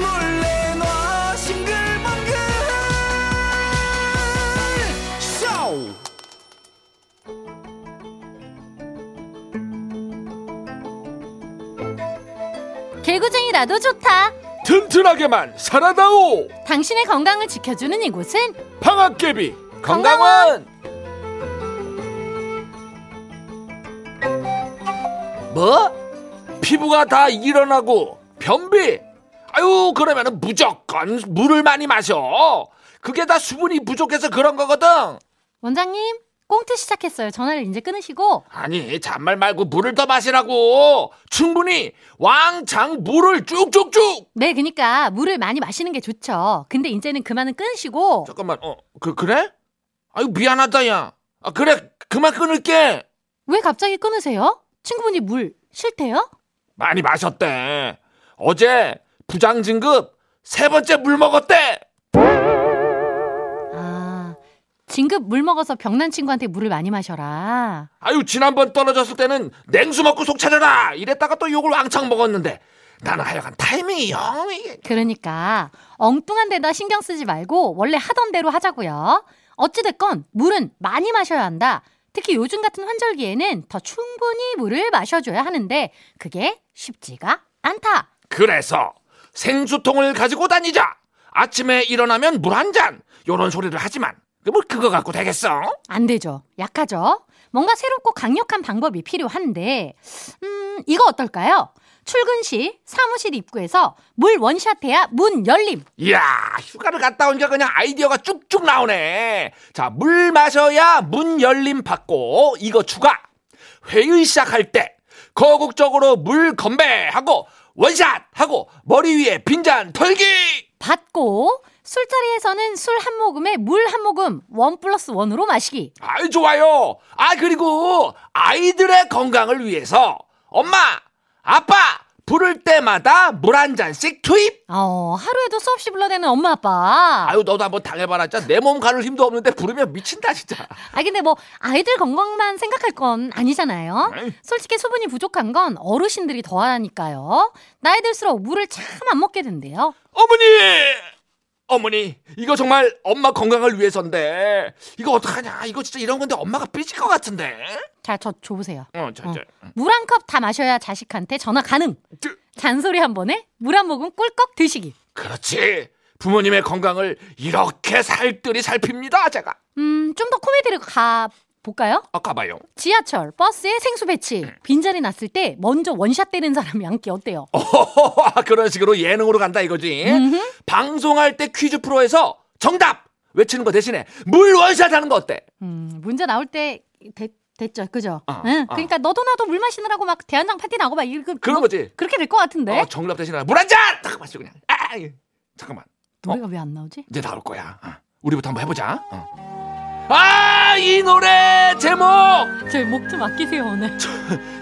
몰래 놔 싱글벙글 쇼. 개구쟁이라도 좋다. 튼튼하게만 살아다오. 당신의 건강을 지켜주는 이곳은 방학개비 건강원. 뭐? 피부가 다 일어나고 변비? 아유, 그러면 무조건 물을 많이 마셔. 그게 다 수분이 부족해서 그런 거거든. 원장님, 꽁트 시작했어요. 전화를 이제 끊으시고. 아니, 잔말 말고 물을 더 마시라고. 충분히 왕창 물을 쭉쭉쭉. 네, 그러니까 물을 많이 마시는 게 좋죠. 근데 이제는 그만은 끊으시고. 잠깐만, 그래? 아유, 미안하다, 야. 아, 그래, 그만 끊을게. 왜 갑자기 끊으세요? 친구분이 물 싫대요? 많이 마셨대. 어제 부장진급 3번째 물 먹었대. 아, 진급 물 먹어서 병난 친구한테 물을 많이 마셔라. 아유, 지난번 떨어졌을 때는 냉수 먹고 속 차려라 이랬다가 또 욕을 왕창 먹었는데 나는 하여간 타이밍이 영. 그러니까 엉뚱한 데다 신경 쓰지 말고 원래 하던 대로 하자고요. 어찌됐건 물은 많이 마셔야 한다. 특히 요즘 같은 환절기에는 더 충분히 물을 마셔줘야 하는데 그게 쉽지가 않다. 그래서 생수통을 가지고 다니자. 아침에 일어나면 물 한 잔, 요런 소리를 하지만 뭐 그거 갖고 되겠어? 안 되죠. 약하죠. 뭔가 새롭고 강력한 방법이 필요한데 이거 어떨까요? 출근 시 사무실 입구에서 물 원샷해야 문 열림. 이야, 휴가를 갔다 오니까 그냥 아이디어가 쭉쭉 나오네. 자, 물 마셔야 문 열림 받고, 이거 추가. 회의 시작할 때 거국적으로 물 건배하고 원샷하고 머리 위에 빈잔 털기 받고, 술자리에서는 술 한 모금에 물 한 모금 1+1으로 마시기. 아유, 좋아요. 아, 그리고 아이들의 건강을 위해서 엄마, 아빠 부를 때마다 물 한 잔씩 투입. 하루에도 수없이 불러대는 엄마 아빠. 아유, 너도 한번 당해봐라. 진짜 내 몸 가눌 힘도 없는데 부르면 미친다 진짜. 아, 근데 뭐 아이들 건강만 생각할 건 아니잖아요. 에이. 솔직히 수분이 부족한 건 어르신들이 더 하니까요. 나이 들수록 물을 참 안 먹게 된대요. 어머니, 이거 정말 엄마 건강을 위해서인데 이거 어떡하냐. 이거 진짜 이런 건데 엄마가 삐질 것 같은데. 자, 저 줘보세요. 물 한 컵 다 마셔야 자식한테 전화 가능. 잔소리 한 번에 물 한 모금 꿀꺽 드시기. 그렇지. 부모님의 건강을 이렇게 살뜰히 살핍니다, 제가. 좀 더 코미디를 가볼까요? 가봐요. 지하철, 버스에 생수 배치. 빈자리 났을 때 먼저 원샷 되는 사람이 앉기 어때요? 그런 식으로 예능으로 간다 이거지. 방송할 때 퀴즈 프로에서 정답 외치는 거 대신에 물 원샷 하는 거 어때? 문제 나올 때 됐죠, 그죠? 응. 그러니까 너도 나도 물 마시느라고 막 대한장 파티 나고 막 이거 그런 거지. 그렇게 될 것 같은데. 정답 대신에 물 한 잔 딱 마시고 그냥. 잠깐만. 노래가 왜 안 나오지? 이제 나올 거야. 우리부터 한번 해보자. 아, 이 노래 제목. 제 목 좀 아끼세요 오늘.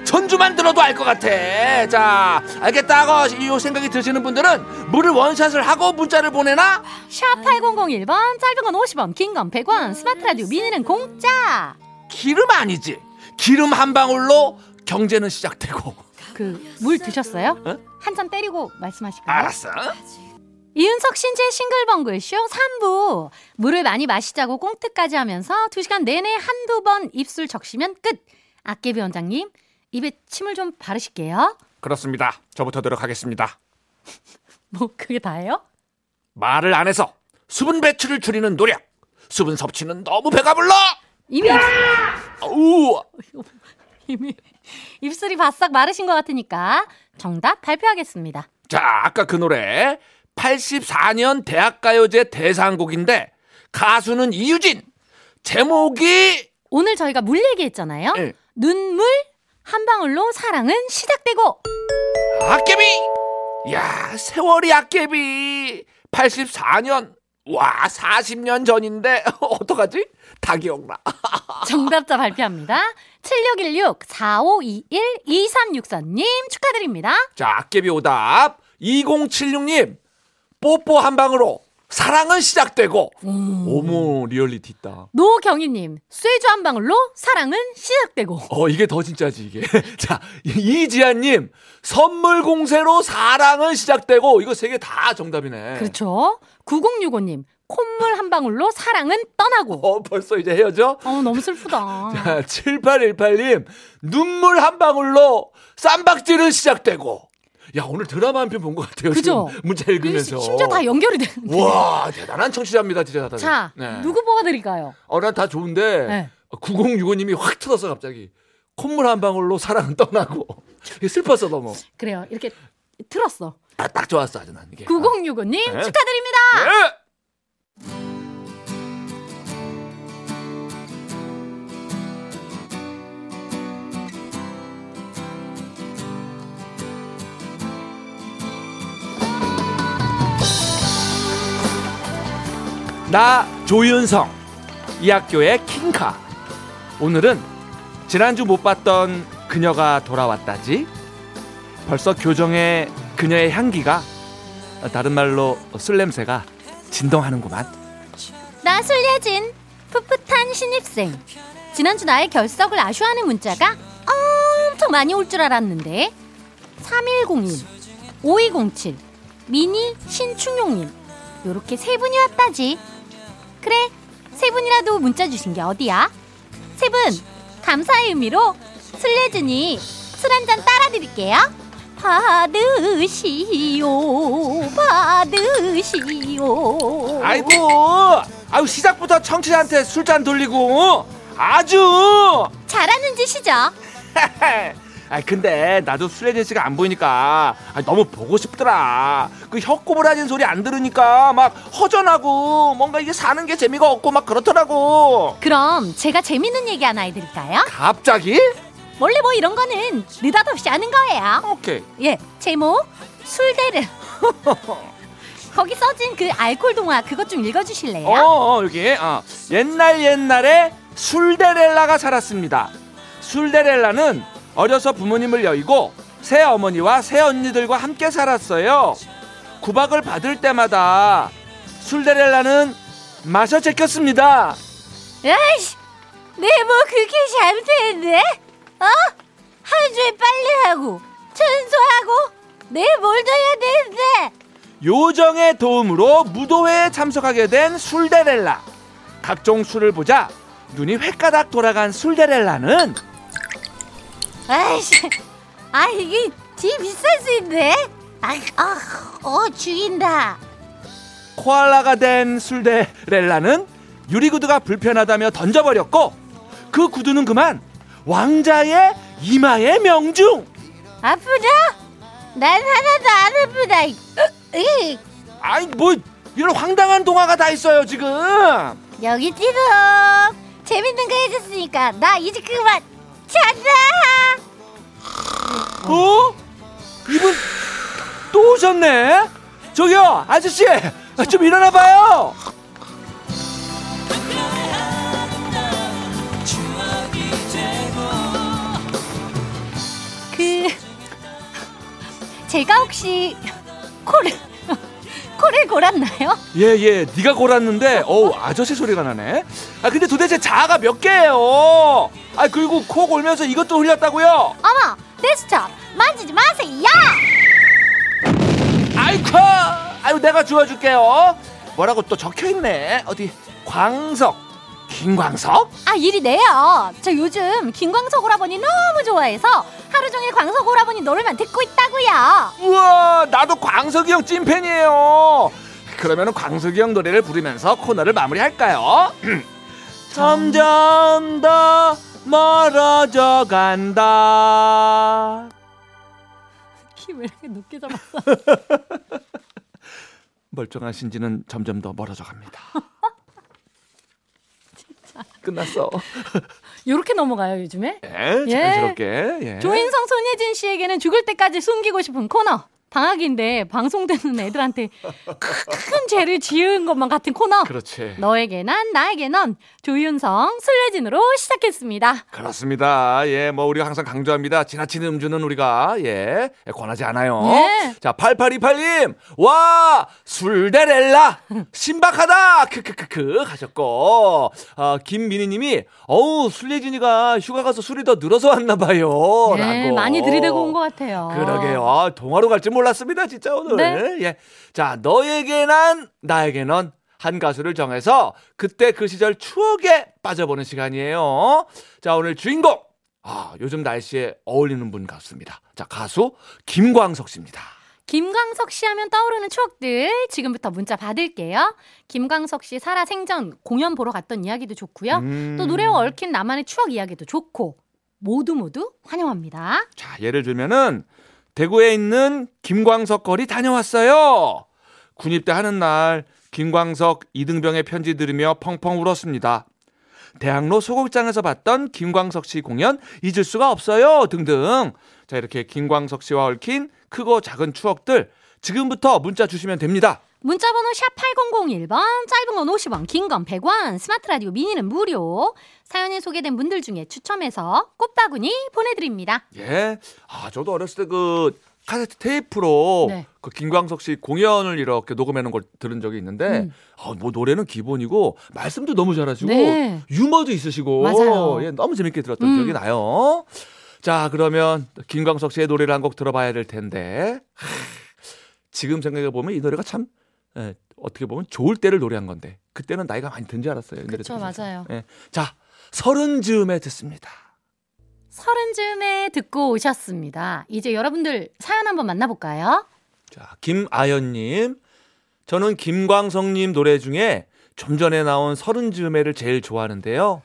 전주만 들어도 알 것 같아. 자, 알겠다고 이 생각이 드시는 분들은 물을 원샷을 하고 문자를 보내나? 샵 8001번, 짧은 건 50원, 긴 건 100원, 스마트 라디오 미니는 공짜. 기름 아니지. 기름 한 방울로 경제는 시작되고. 물 드셨어요? 어? 한 잔 때리고 말씀하실까요? 알았어. 이윤석 신지의 싱글벙글쇼 3부. 물을 많이 마시자고 꽁트까지 하면서 2시간 내내 한두 번 입술 적시면 끝. 악개비 원장님, 입에 침을 좀 바르실게요. 그렇습니다. 저부터 노력하겠습니다. 뭐 그게 다예요? 말을 안 해서 수분 배출을 줄이는 노력. 수분 섭취는 너무 배가 불러. 이미 입술이 바싹 마르신 것 같으니까 정답 발표하겠습니다. 자, 아까 그 노래 84년 대학가요제 대상곡인데 가수는 이유진. 제목이 오늘 저희가 물 얘기했잖아요. 네. 눈물 한 방울로 사랑은 시작되고. 악개비. 야, 세월이 악개비. 84년. 와, 40년 전인데 어떡하지? 다 기억나. 정답자 발표합니다. 7616-4521-2364님 축하드립니다. 자, 악개비 오답 2076님. 뽀뽀 한 방으로 사랑은 시작되고. 어머 리얼리티 있다. 노경희님 쇠주 한 방울로 사랑은 시작되고. 이게 더 진짜지 이게. 자 이지아님 선물 공세로 사랑은 시작되고. 이거 세 개 다 정답이네. 그렇죠. 9065님 콧물 한 방울로 사랑은 떠나고. 벌써 이제 헤어져? 너무 슬프다. 자 7818님 눈물 한 방울로 쌈박질은 시작되고. 야 오늘 드라마 한 편 본 것 같아요. 그죠? 문자 읽으면서 심지어 다 연결이 되는데. 와 대단한 청취자입니다 진짜. 자 네. 누구 뽑아드릴까요? 난 다 좋은데 네. 9065님이 확 터졌어 갑자기. 콧물 한 방울로 사랑은 떠나고. 슬펐어 너무. 그래요 이렇게 틀었어. 딱 좋았어 아주 난 이게. 9065님 네. 축하드립니다. 네. 나 조윤성 이 학교의 킹카. 오늘은 지난주 못 봤던 그녀가 돌아왔다지. 벌써 교정에 그녀의 향기가, 다른 말로 술냄새가 진동하는구만. 나 술예진 풋풋한 신입생. 지난주 나의 결석을 아쉬워하는 문자가 엄청 많이 올 줄 알았는데 3101, 5207, 미니 신충용님 요렇게 세 분이 왔다지. 그래 세 분이라도 문자 주신 게 어디야. 세 분 감사의 의미로 술예진이 술 한잔 따라 드릴게요. 받으시오 받으시오. 아이고 아유 시작부터 청취자한테 술잔 돌리고 아주 잘하는 짓이죠. 아 근데 나도 술예진 씨가 안 보이니까 너무 보고 싶더라. 그 혀꼬부라진 소리 안 들으니까 막 허전하고 뭔가 이게 사는 게 재미가 없고 막 그렇더라고. 그럼 제가 재밌는 얘기 하나 해드릴까요? 갑자기? 원래 뭐 이런 거는 느닷없이 하는 거예요. 오케이. 예 제목 술대를. 거기 써진 그 알콜 동화 그것 좀 읽어주실래요? 여기 옛날에 술데렐라가 살았습니다. 술데렐라는 어려서 부모님을 여의고 새어머니와 새언니들과 함께 살았어요. 구박을 받을 때마다 술데렐라는 마셔 제꼈습니다. 아이씨 네 뭐 그렇게 잘못했네. 하루 종일 빨래하고 청소하고 내일 뭘 해야 되는데. 요정의 도움으로 무도회에 참석하게 된 술데렐라. 각종 술을 보자 눈이 횟가닥 돌아간 술데렐라는 아이씨, 이게 제일 비싼 술인데. 죽인다. 코알라가 된 술데렐라는 유리구두가 불편하다며 던져버렸고 그 구두는 그만 왕자의 이마에 명중. 아프죠? 난 하나도 안 아프다. 아니 뭐 이런 황당한 동화가 다 있어요 지금. 여기 띠도 재밌는 거 해줬으니까 나 이제 그만 잔다. 이분 또 오셨네. 저기요 아저씨 좀 일어나봐요. 제가 혹시 코를 골았나요? 예예 네가 골았는데 어우 아저씨 소리가 나네. 근데 도대체 자아가 몇 개예요? 그리고 코 골면서 이것도 흘렸다고요? 어머 됐어 만지지 마세요. 아이쿠 아유 내가 주워줄게요. 뭐라고 또 적혀있네. 어디 김광석? 이리 내요. 저 요즘 김광석 오라버니 너무 좋아해서 하루 종일 광석 오라버니 노래만 듣고 있다고요. 우와 나도 광석이 형 찐팬이에요. 그러면 광석이 형 노래를 부르면서 코너를 마무리할까요? 점점 더 멀어져 간다. 키 왜 이렇게 높게 잡았어? 멀쩡한 신지는 점점 더 멀어져 갑니다. 끝났어. 요렇게 넘어가요 요즘에. 예, 자연스럽게. 예. 조인성 손예진 씨에게는 죽을 때까지 숨기고 싶은 코너 방학인데 방송되는 애들한테 큰 죄를 지은 것만 같은 코너. 그렇지. 너에게 난, 나에게 넌. 조윤성, 술래진으로 시작했습니다. 그렇습니다. 예, 뭐 우리가 항상 강조합니다. 지나치는 음주는 우리가 예 권하지 않아요. 예. 자, 8828님. 와, 술데렐라. 신박하다. 크크크크 하셨고. 아, 김민희님이 어우, 술래진이가 휴가 가서 술이 더 늘어서 왔나 봐요. 예, 라고. 많이 들이대고 온 것 같아요. 그러게요. 아, 동화로 갈지 몰랐습니다, 진짜 오늘. 네. 예. 자, 너에게 난, 나에게 넌. 한 가수를 정해서 그때 그 시절 추억에 빠져보는 시간이에요. 자, 오늘 주인공. 아, 요즘 날씨에 어울리는 분 가수입니다. 자, 가수 김광석 씨입니다. 김광석 씨 하면 떠오르는 추억들 지금부터 문자 받을게요. 김광석 씨 살아생전 공연 보러 갔던 이야기도 좋고요. 또 노래와 얽힌 나만의 추억 이야기도 좋고 모두 모두 환영합니다. 자, 예를 들면은 대구에 있는 김광석 거리 다녀왔어요. 군입대 하는 날 김광석 이등병의 편지 들으며 펑펑 울었습니다. 대학로 소극장에서 봤던 김광석 씨 공연 잊을 수가 없어요 등등. 자, 이렇게 김광석 씨와 얽힌 크고 작은 추억들 지금부터 문자 주시면 됩니다. 문자번호 샵 8001번, 짧은 건 50원, 긴 건 100원, 스마트 라디오 미니는 무료. 사연에 소개된 분들 중에 추첨해서 꽃바구니 보내드립니다. 예, 아 저도 어렸을 때 그 카세트 테이프로 네. 그 김광석 씨 공연을 이렇게 녹음해놓은 걸 들은 적이 있는데 아, 뭐 노래는 기본이고 말씀도 너무 잘하시고 네. 유머도 있으시고 맞아요. 예, 너무 재밌게 들었던 기억이 나요. 자, 그러면 김광석 씨의 노래를 한 곡 들어봐야 될 텐데 지금 생각해보면 이 노래가 참 예, 어떻게 보면 좋을 때를 노래한 건데 그때는 나이가 많이 든 줄 알았어요. 그렇죠, 맞아요. 예. 자, 30즈음에 듣습니다. 30즈음에 듣고 오셨습니다. 이제 여러분들 사연 한번 만나볼까요? 자, 김아연님, 저는 김광석님 노래 중에 좀 전에 나온 30즈음에를 제일 좋아하는데요.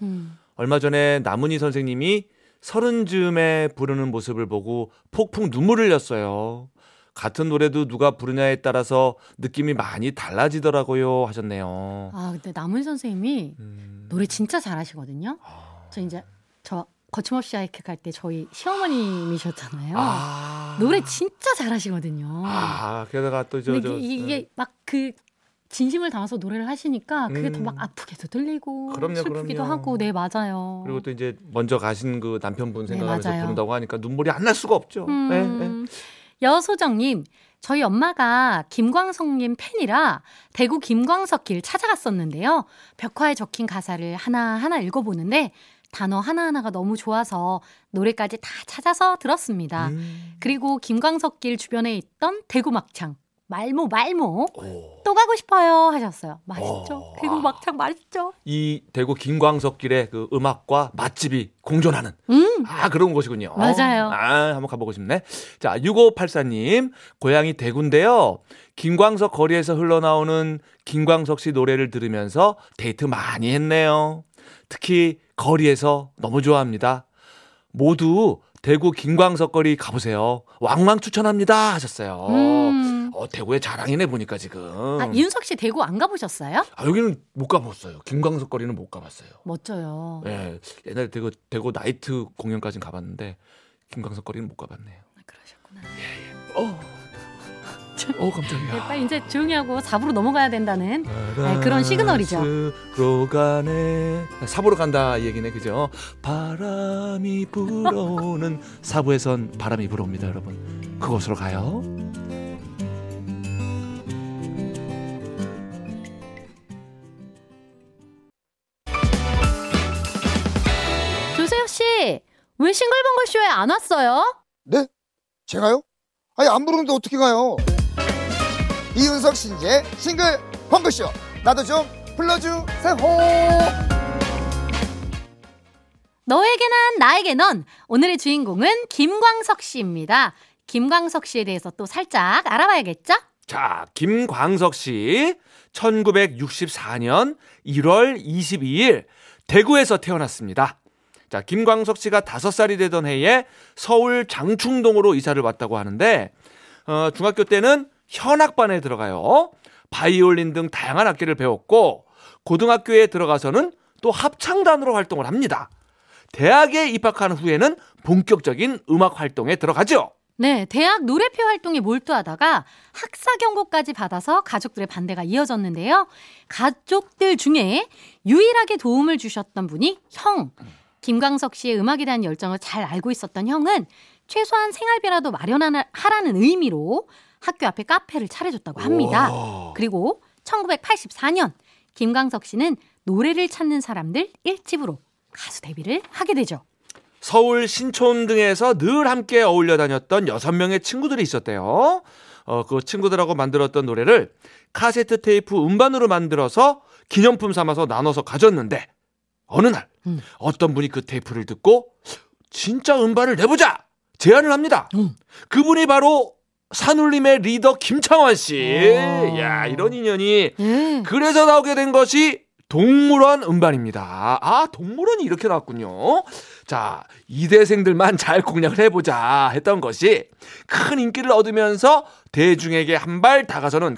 얼마 전에 남은희 선생님이 30즈음에 부르는 모습을 보고 폭풍 눈물을 흘렸어요. 같은 노래도 누가 부르냐에 따라서 느낌이 많이 달라지더라고요 하셨네요. 아, 근데 남은 선생님이 노래 진짜 잘하시거든요. 아... 저 이제 저 거침없이 하이킥 할 때 저희 시어머님이셨잖아요. 아... 노래 진짜 잘하시거든요. 아, 게다가 또 이게 막 그 진심을 담아서 노래를 하시니까 그게 더 막 아프게도 들리고 그럼요, 슬프기도 그럼요. 하고 네 맞아요. 그리고 또 이제 먼저 가신 그 남편분 생각하면서 네, 부른다고 하니까 눈물이 안 날 수가 없죠. 네. 여소정님, 저희 엄마가 김광석님 팬이라 대구 김광석길 찾아갔었는데요. 벽화에 적힌 가사를 하나하나 읽어보는데 단어 하나하나가 너무 좋아서 노래까지 다 찾아서 들었습니다. 그리고 김광석길 주변에 있던 대구 막창, 말모 오. 또 가고 싶어요 하셨어요. 맛있죠? 오. 대구 막창 맛있죠? 이 대구 김광석길의 그 음악과 맛집이 공존하는 아 그런 곳이군요. 맞아요. 아, 한번 가보고 싶네. 자, 6584님 고향이 대구인데요. 김광석 거리에서 흘러나오는 김광석 씨 노래를 들으면서 데이트 많이 했네요. 특히 거리에서 너무 좋아합니다. 모두 대구 김광석 거리 가보세요. 왕왕 추천합니다 하셨어요. 대구의 자랑이네 보니까 지금. 아, 이윤석 씨 대구 안 가보셨어요? 아, 여기는 못 가봤어요. 김광석 거리는 못 가봤어요. 멋져요. 예, 옛날에 대구 나이트 공연까지는 가봤는데 김광석 거리는 못 가봤네요. 아, 그러셨구나. 예. 깜짝이야. 네, 빨리 이제 조용히 하고 4부로 넘어가야 된다는 네, 그런 시그널이죠. 4부로 간다 이 얘기네, 그죠? 바람이 불어오는 4부에선 바람이 불어옵니다, 여러분. 그곳으로 가요. 조세혁 씨, 왜 싱글벙글쇼에 안 왔어요? 네? 제가요? 아니, 안 부르는데 어떻게 가요? 이윤석 신지의 싱글벙글쇼 나도 좀 불러주세요. 너에게 난 나에게 넌. 오늘의 주인공은 김광석 씨입니다. 김광석 씨에 대해서 또 살짝 알아봐야겠죠? 자, 김광석 씨 1964년 1월 22일 대구에서 태어났습니다. 자, 김광석 씨가 5살이 되던 해에 서울 장충동으로 이사를 왔다고 하는데 중학교 때는 현악반에 들어가요. 바이올린 등 다양한 악기를 배웠고 고등학교에 들어가서는 또 합창단으로 활동을 합니다. 대학에 입학한 후에는 본격적인 음악 활동에 들어가죠. 네, 대학 노래표 활동에 몰두하다가 학사 경고까지 받아서 가족들의 반대가 이어졌는데요. 가족들 중에 유일하게 도움을 주셨던 분이 형. 김광석 씨의 음악에 대한 열정을 잘 알고 있었던 형은 최소한 생활비라도 마련하라는 의미로 학교 앞에 카페를 차려줬다고 합니다. 우와. 그리고 1984년 김광석 씨는 노래를 찾는 사람들 1집으로 가수 데뷔를 하게 되죠. 서울, 신촌 등에서 늘 함께 어울려 다녔던 6명의 친구들이 있었대요. 그 친구들하고 만들었던 노래를 카세트 테이프 음반으로 만들어서 기념품 삼아서 나눠서 가졌는데 어느 날 어떤 분이 그 테이프를 듣고 진짜 음반을 내보자! 제안을 합니다. 그분이 바로 산울림의 리더 김창완 씨. 야, 이런 인연이 그래서 나오게 된 것이 동물원 음반입니다. 아, 동물원이 이렇게 나왔군요. 자, 이대생들만 잘 공략을 해보자 했던 것이 큰 인기를 얻으면서 대중에게 한 발 다가서는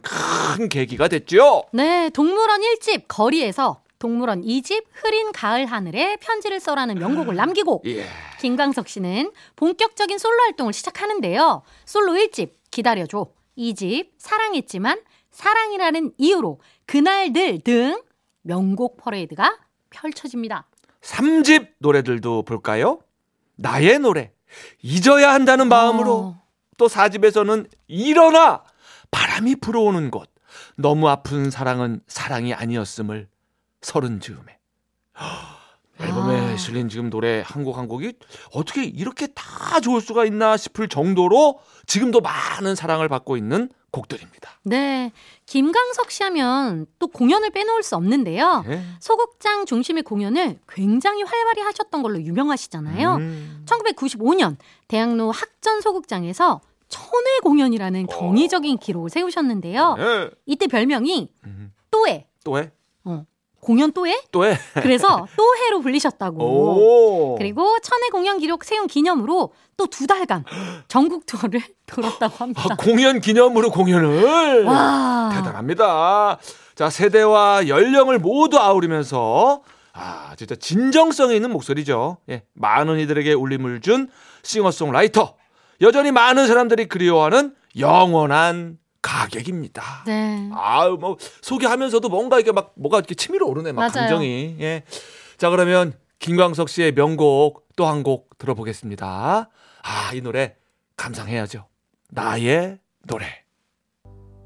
큰 계기가 됐죠. 네, 동물원 1집 거리에서 동물원 2집 흐린 가을 하늘에 편지를 써라는 명곡을 남기고 예. 김광석 씨는 본격적인 솔로 활동을 시작하는데요. 솔로 1집 기다려줘, 2집 사랑했지만, 사랑이라는 이유로, 그날들 등 명곡 퍼레이드가 펼쳐집니다. 3집 노래들도 볼까요? 나의 노래, 잊어야 한다는 마음으로 또 4집에서는 일어나, 바람이 불어오는 곳, 너무 아픈 사랑은 사랑이 아니었음을, 서른 즈음에. 앨범에 실린 지금 노래 한 곡 한 곡이 어떻게 이렇게 다 좋을 수가 있나 싶을 정도로 지금도 많은 사랑을 받고 있는 곡들입니다. 네, 김광석 씨 하면 또 공연을 빼놓을 수 없는데요. 네. 소극장 중심의 공연을 굉장히 활발히 하셨던 걸로 유명하시잖아요. 1995년 대학로 학전 소극장에서 천회 공연이라는 경이적인 기록을 세우셨는데요. 네. 이때 별명이 또해. 또해? 공연 또해? 또해. 그래서 또해로 불리셨다고. 오. 그리고 천회 공연 기록 세운 기념으로 또 2달간 전국 투어를 돌았다고 합니다. 아, 공연 기념으로 공연을. 와. 대단합니다. 자, 세대와 연령을 모두 아우리면서 진짜 진정성이 있는 목소리죠. 예, 많은 이들에게 울림을 준 싱어송라이터. 여전히 많은 사람들이 그리워하는 영원한 가객입니다. 네. 아우, 뭐 소개하면서도 뭔가 이게 막 뭐가 이렇게 치밀어 오르네, 막 감정이. 예. 자, 그러면 김광석 씨의 명곡 또 한 곡 들어보겠습니다. 아, 이 노래 감상해야죠. 나의 노래.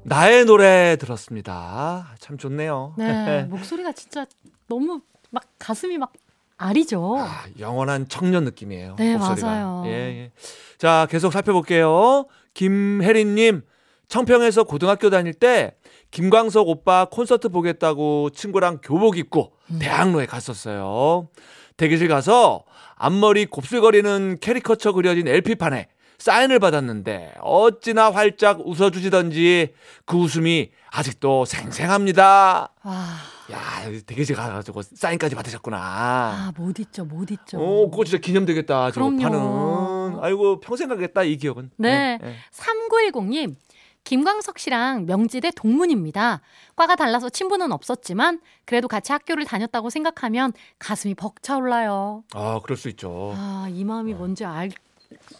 나의 노래 들었습니다. 참 좋네요. 네. 목소리가 진짜 너무 막 가슴이 막 아리죠. 아, 영원한 청년 느낌이에요. 네, 목소리가. 맞아요. 예, 예. 자, 계속 살펴볼게요. 김혜린님. 청평에서 고등학교 다닐 때 김광석 오빠 콘서트 보겠다고 친구랑 교복 입고 대학로에 갔었어요. 대기실 가서 앞머리 곱슬거리는 캐리커처 그려진 LP판에 사인을 받았는데 어찌나 활짝 웃어주시던지 그 웃음이 아직도 생생합니다. 와. 야, 대기실 가가지고 사인까지 받으셨구나. 아, 못 잊죠, 못 잊죠. 오, 그거 진짜 기념되겠다. 그럼요. 저 판은. 아이고, 평생 가겠다, 이 기억은. 네. 네. 3910님. 김광석 씨랑 명지대 동문입니다. 과가 달라서 친분은 없었지만 그래도 같이 학교를 다녔다고 생각하면 가슴이 벅차올라요. 아, 그럴 수 있죠. 아, 이 마음이 뭔지 알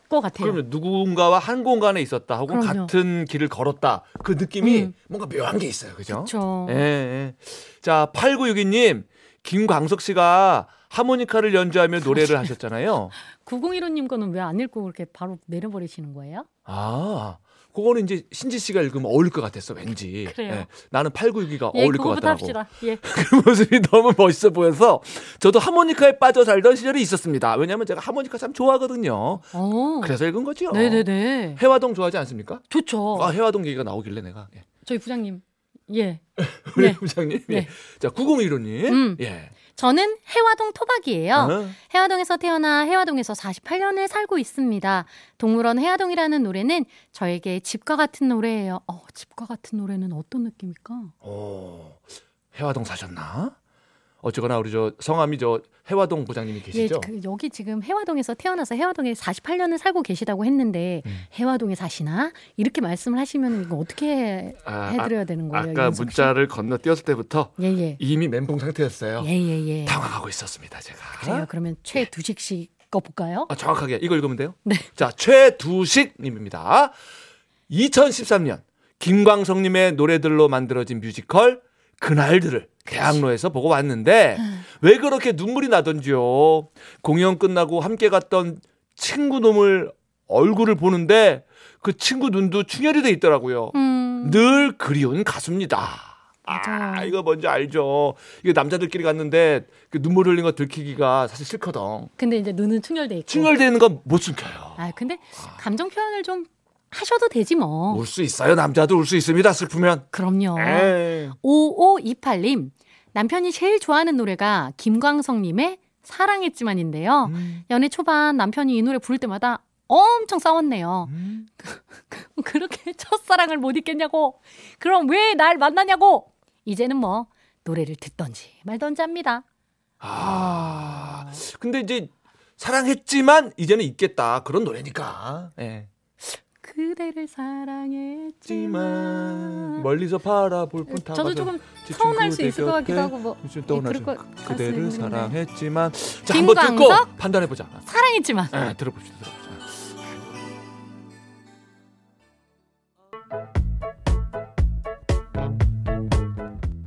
것 같아요. 그러면 누군가와 한 공간에 있었다 하고 그럼요. 같은 길을 걸었다. 그 느낌이 뭔가 묘한 게 있어요. 그죠? 그렇죠. 예, 예. 자, 8962님. 김광석 씨가 하모니카를 연주하며 노래를 하셨잖아요. 9015님 거는 왜 안 읽고 그렇게 바로 내려버리시는 거예요? 아, 그거는 이제 신지 씨가 읽으면 어울릴 것 같았어, 왠지. 그래요. 예, 나는 892가 어울릴 것 같더라고. 예. 그 모습이 너무 멋있어 보여서 저도 하모니카에 빠져 살던 시절이 있었습니다. 왜냐하면 제가 하모니카 참 좋아하거든요. 오. 그래서 읽은 거죠. 네네네. 혜화동 좋아하지 않습니까? 좋죠. 아, 혜화동 얘기가 나오길래 내가. 예. 저희 부장님. 예. 우리 네. 부장님. 네. 예. 자, 9015님. 예. 저는 혜화동 토박이에요. 혜화동에서 태어나 혜화동에서 48년을 살고 있습니다. 동물원 혜화동이라는 노래는 저에게 집과 같은 노래예요. 집과 같은 노래는 어떤 느낌일까? 혜화동 사셨나? 어쨌거나 우리 저 성함이 저 혜화동 부장님이 계시죠? 예, 여기 지금 혜화동에서 태어나서 혜화동에 48년을 살고 계시다고 했는데 혜화동에 사시나? 이렇게 말씀을 하시면 이거 어떻게 해드려야 되는 거예요? 아까 문자를 건너뛰었을 때부터 이미 멘붕 상태였어요. 당황하고 있었습니다, 제가. 그래요? 그러면 최두식 씨 거 볼까요? 아, 정확하게 이거 읽으면 돼요? 네. 자, 최두식님입니다. 2013년 김광석님의 노래들로 만들어진 뮤지컬 그날들을 대학로에서 보고 왔는데 왜 그렇게 눈물이 나던지요. 공연 끝나고 함께 갔던 친구 놈을 얼굴을 보는데 그 친구 눈도 충혈이 돼 있더라고요. 늘 그리운 가수입니다. 아, 이거 뭔지 알죠. 이게 남자들끼리 갔는데 그 눈물 흘린 거 들키기가 사실 싫거든. 근데 이제 눈은 충혈돼 있고. 충혈되는 건 못 숨겨요. 아, 근데 감정 표현을 좀 하셔도 되지 뭐. 울 수 있어요. 남자도 울 수 있습니다. 슬프면. 그럼요. 에이. 5528님. 남편이 제일 좋아하는 노래가 김광석님의 사랑했지만인데요. 연애 초반 남편이 이 노래 부를 때마다 엄청 싸웠네요. 그렇게 첫사랑을 못 잊겠냐고. 그럼 왜 날 만나냐고. 이제는 뭐 노래를 듣던지 말던지 합니다. 아, 근데 이제 사랑했지만 이제는 잊겠다. 그런 노래니까. 네. 그대를 사랑했지만 멀리서 바라볼 뿐 다. 저도 조금 서운할 수 있을 것 같기도 하고 뭐. 그대를 사랑했지만. 자, 한번 듣고 판단해보자. 사랑했지만. 네, 들어봅시다.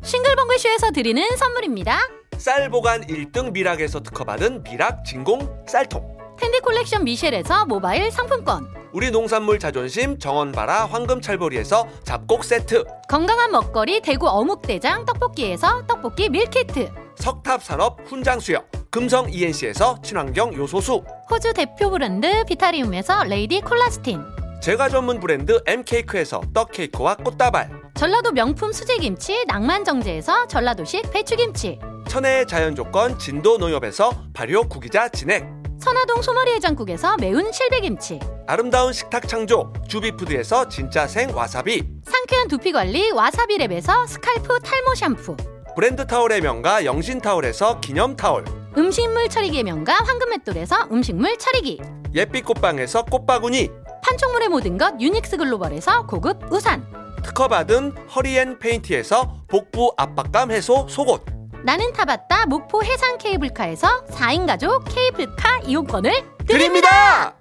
싱글벙글쇼에서 드리는 선물입니다. 쌀보관 1등 미락에서 특허받은 미락 진공 쌀통, 텐디콜렉션 미셸에서 모바일 상품권, 우리 농산물 자존심 정원바라 황금찰보리에서 잡곡 세트, 건강한 먹거리 대구 어묵대장 떡볶이에서 떡볶이 밀키트, 석탑산업 훈장수역 금성 ENC에서 친환경 요소수, 호주 대표 브랜드 비타리움에서 레이디 콜라스틴, 제과 전문 브랜드 엠케이크에서 떡케이크와 꽃다발, 전라도 명품 수제김치 낭만정제에서 전라도식 배추김치, 천혜의 자연조건 진도농협에서 발효구기자 진액, 선화동 소머리해장국에서 매운 실비김치, 아름다운 식탁창조 주비푸드에서 진짜 생와사비, 상쾌한 두피관리 와사비랩에서 스칼프 탈모 샴푸, 브랜드타올의 명가 영신타올에서 기념타올, 음식물 처리기의 명가 황금맷돌에서 음식물 처리기, 예빛 꽃방에서 꽃바구니, 판촉물의 모든 것 유닉스 글로벌에서 고급 우산, 특허받은 허리앤페인트에서 복부 압박감 해소 속옷, 나는 타봤다 목포 해상 케이블카에서 4인 가족 케이블카 이용권을 드립니다.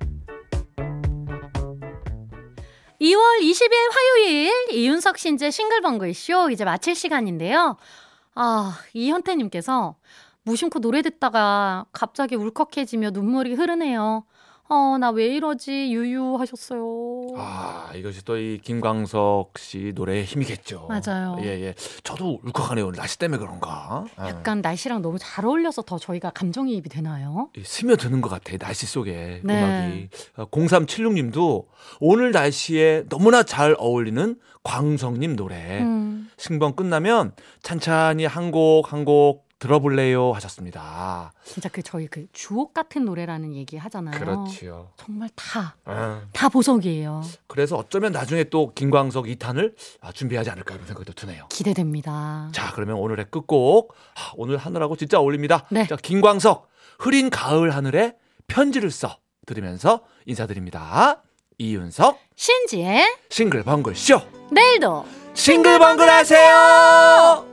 2월 20일 화요일 이윤석 신지 싱글벙글쇼 이제 마칠 시간인데요. 아, 이현태님께서 무심코 노래 듣다가 갑자기 울컥해지며 눈물이 흐르네요. 나 왜 이러지 유유하셨어요. 아, 이것이 또 이 김광석 씨 노래의 힘이겠죠. 맞아요. 예예. 저도 울컥하네요. 날씨 때문에 그런가. 약간 날씨랑 너무 잘 어울려서 더 저희가 감정이입이 되나요? 스며드는 것 같아요. 날씨 속에 네. 음악이. 0376님도 오늘 날씨에 너무나 잘 어울리는 광석님 노래. 승번 끝나면 찬찬히 한 곡 한 곡 들어볼래요 하셨습니다. 진짜 그 저희 그 주옥 같은 노래라는 얘기 하잖아요. 그렇지요. 정말 다 보석이에요. 그래서 어쩌면 나중에 또 김광석 2탄을 준비하지 않을까 이런 생각도 드네요. 기대됩니다. 자, 그러면 오늘의 끝곡. 오늘 하늘하고 진짜 어울립니다. 네. 자, 김광석 흐린 가을 하늘에 편지를 써 들으면서 인사드립니다. 이윤석 신지의 싱글벙글쇼. 내일도 싱글벙글 하세요.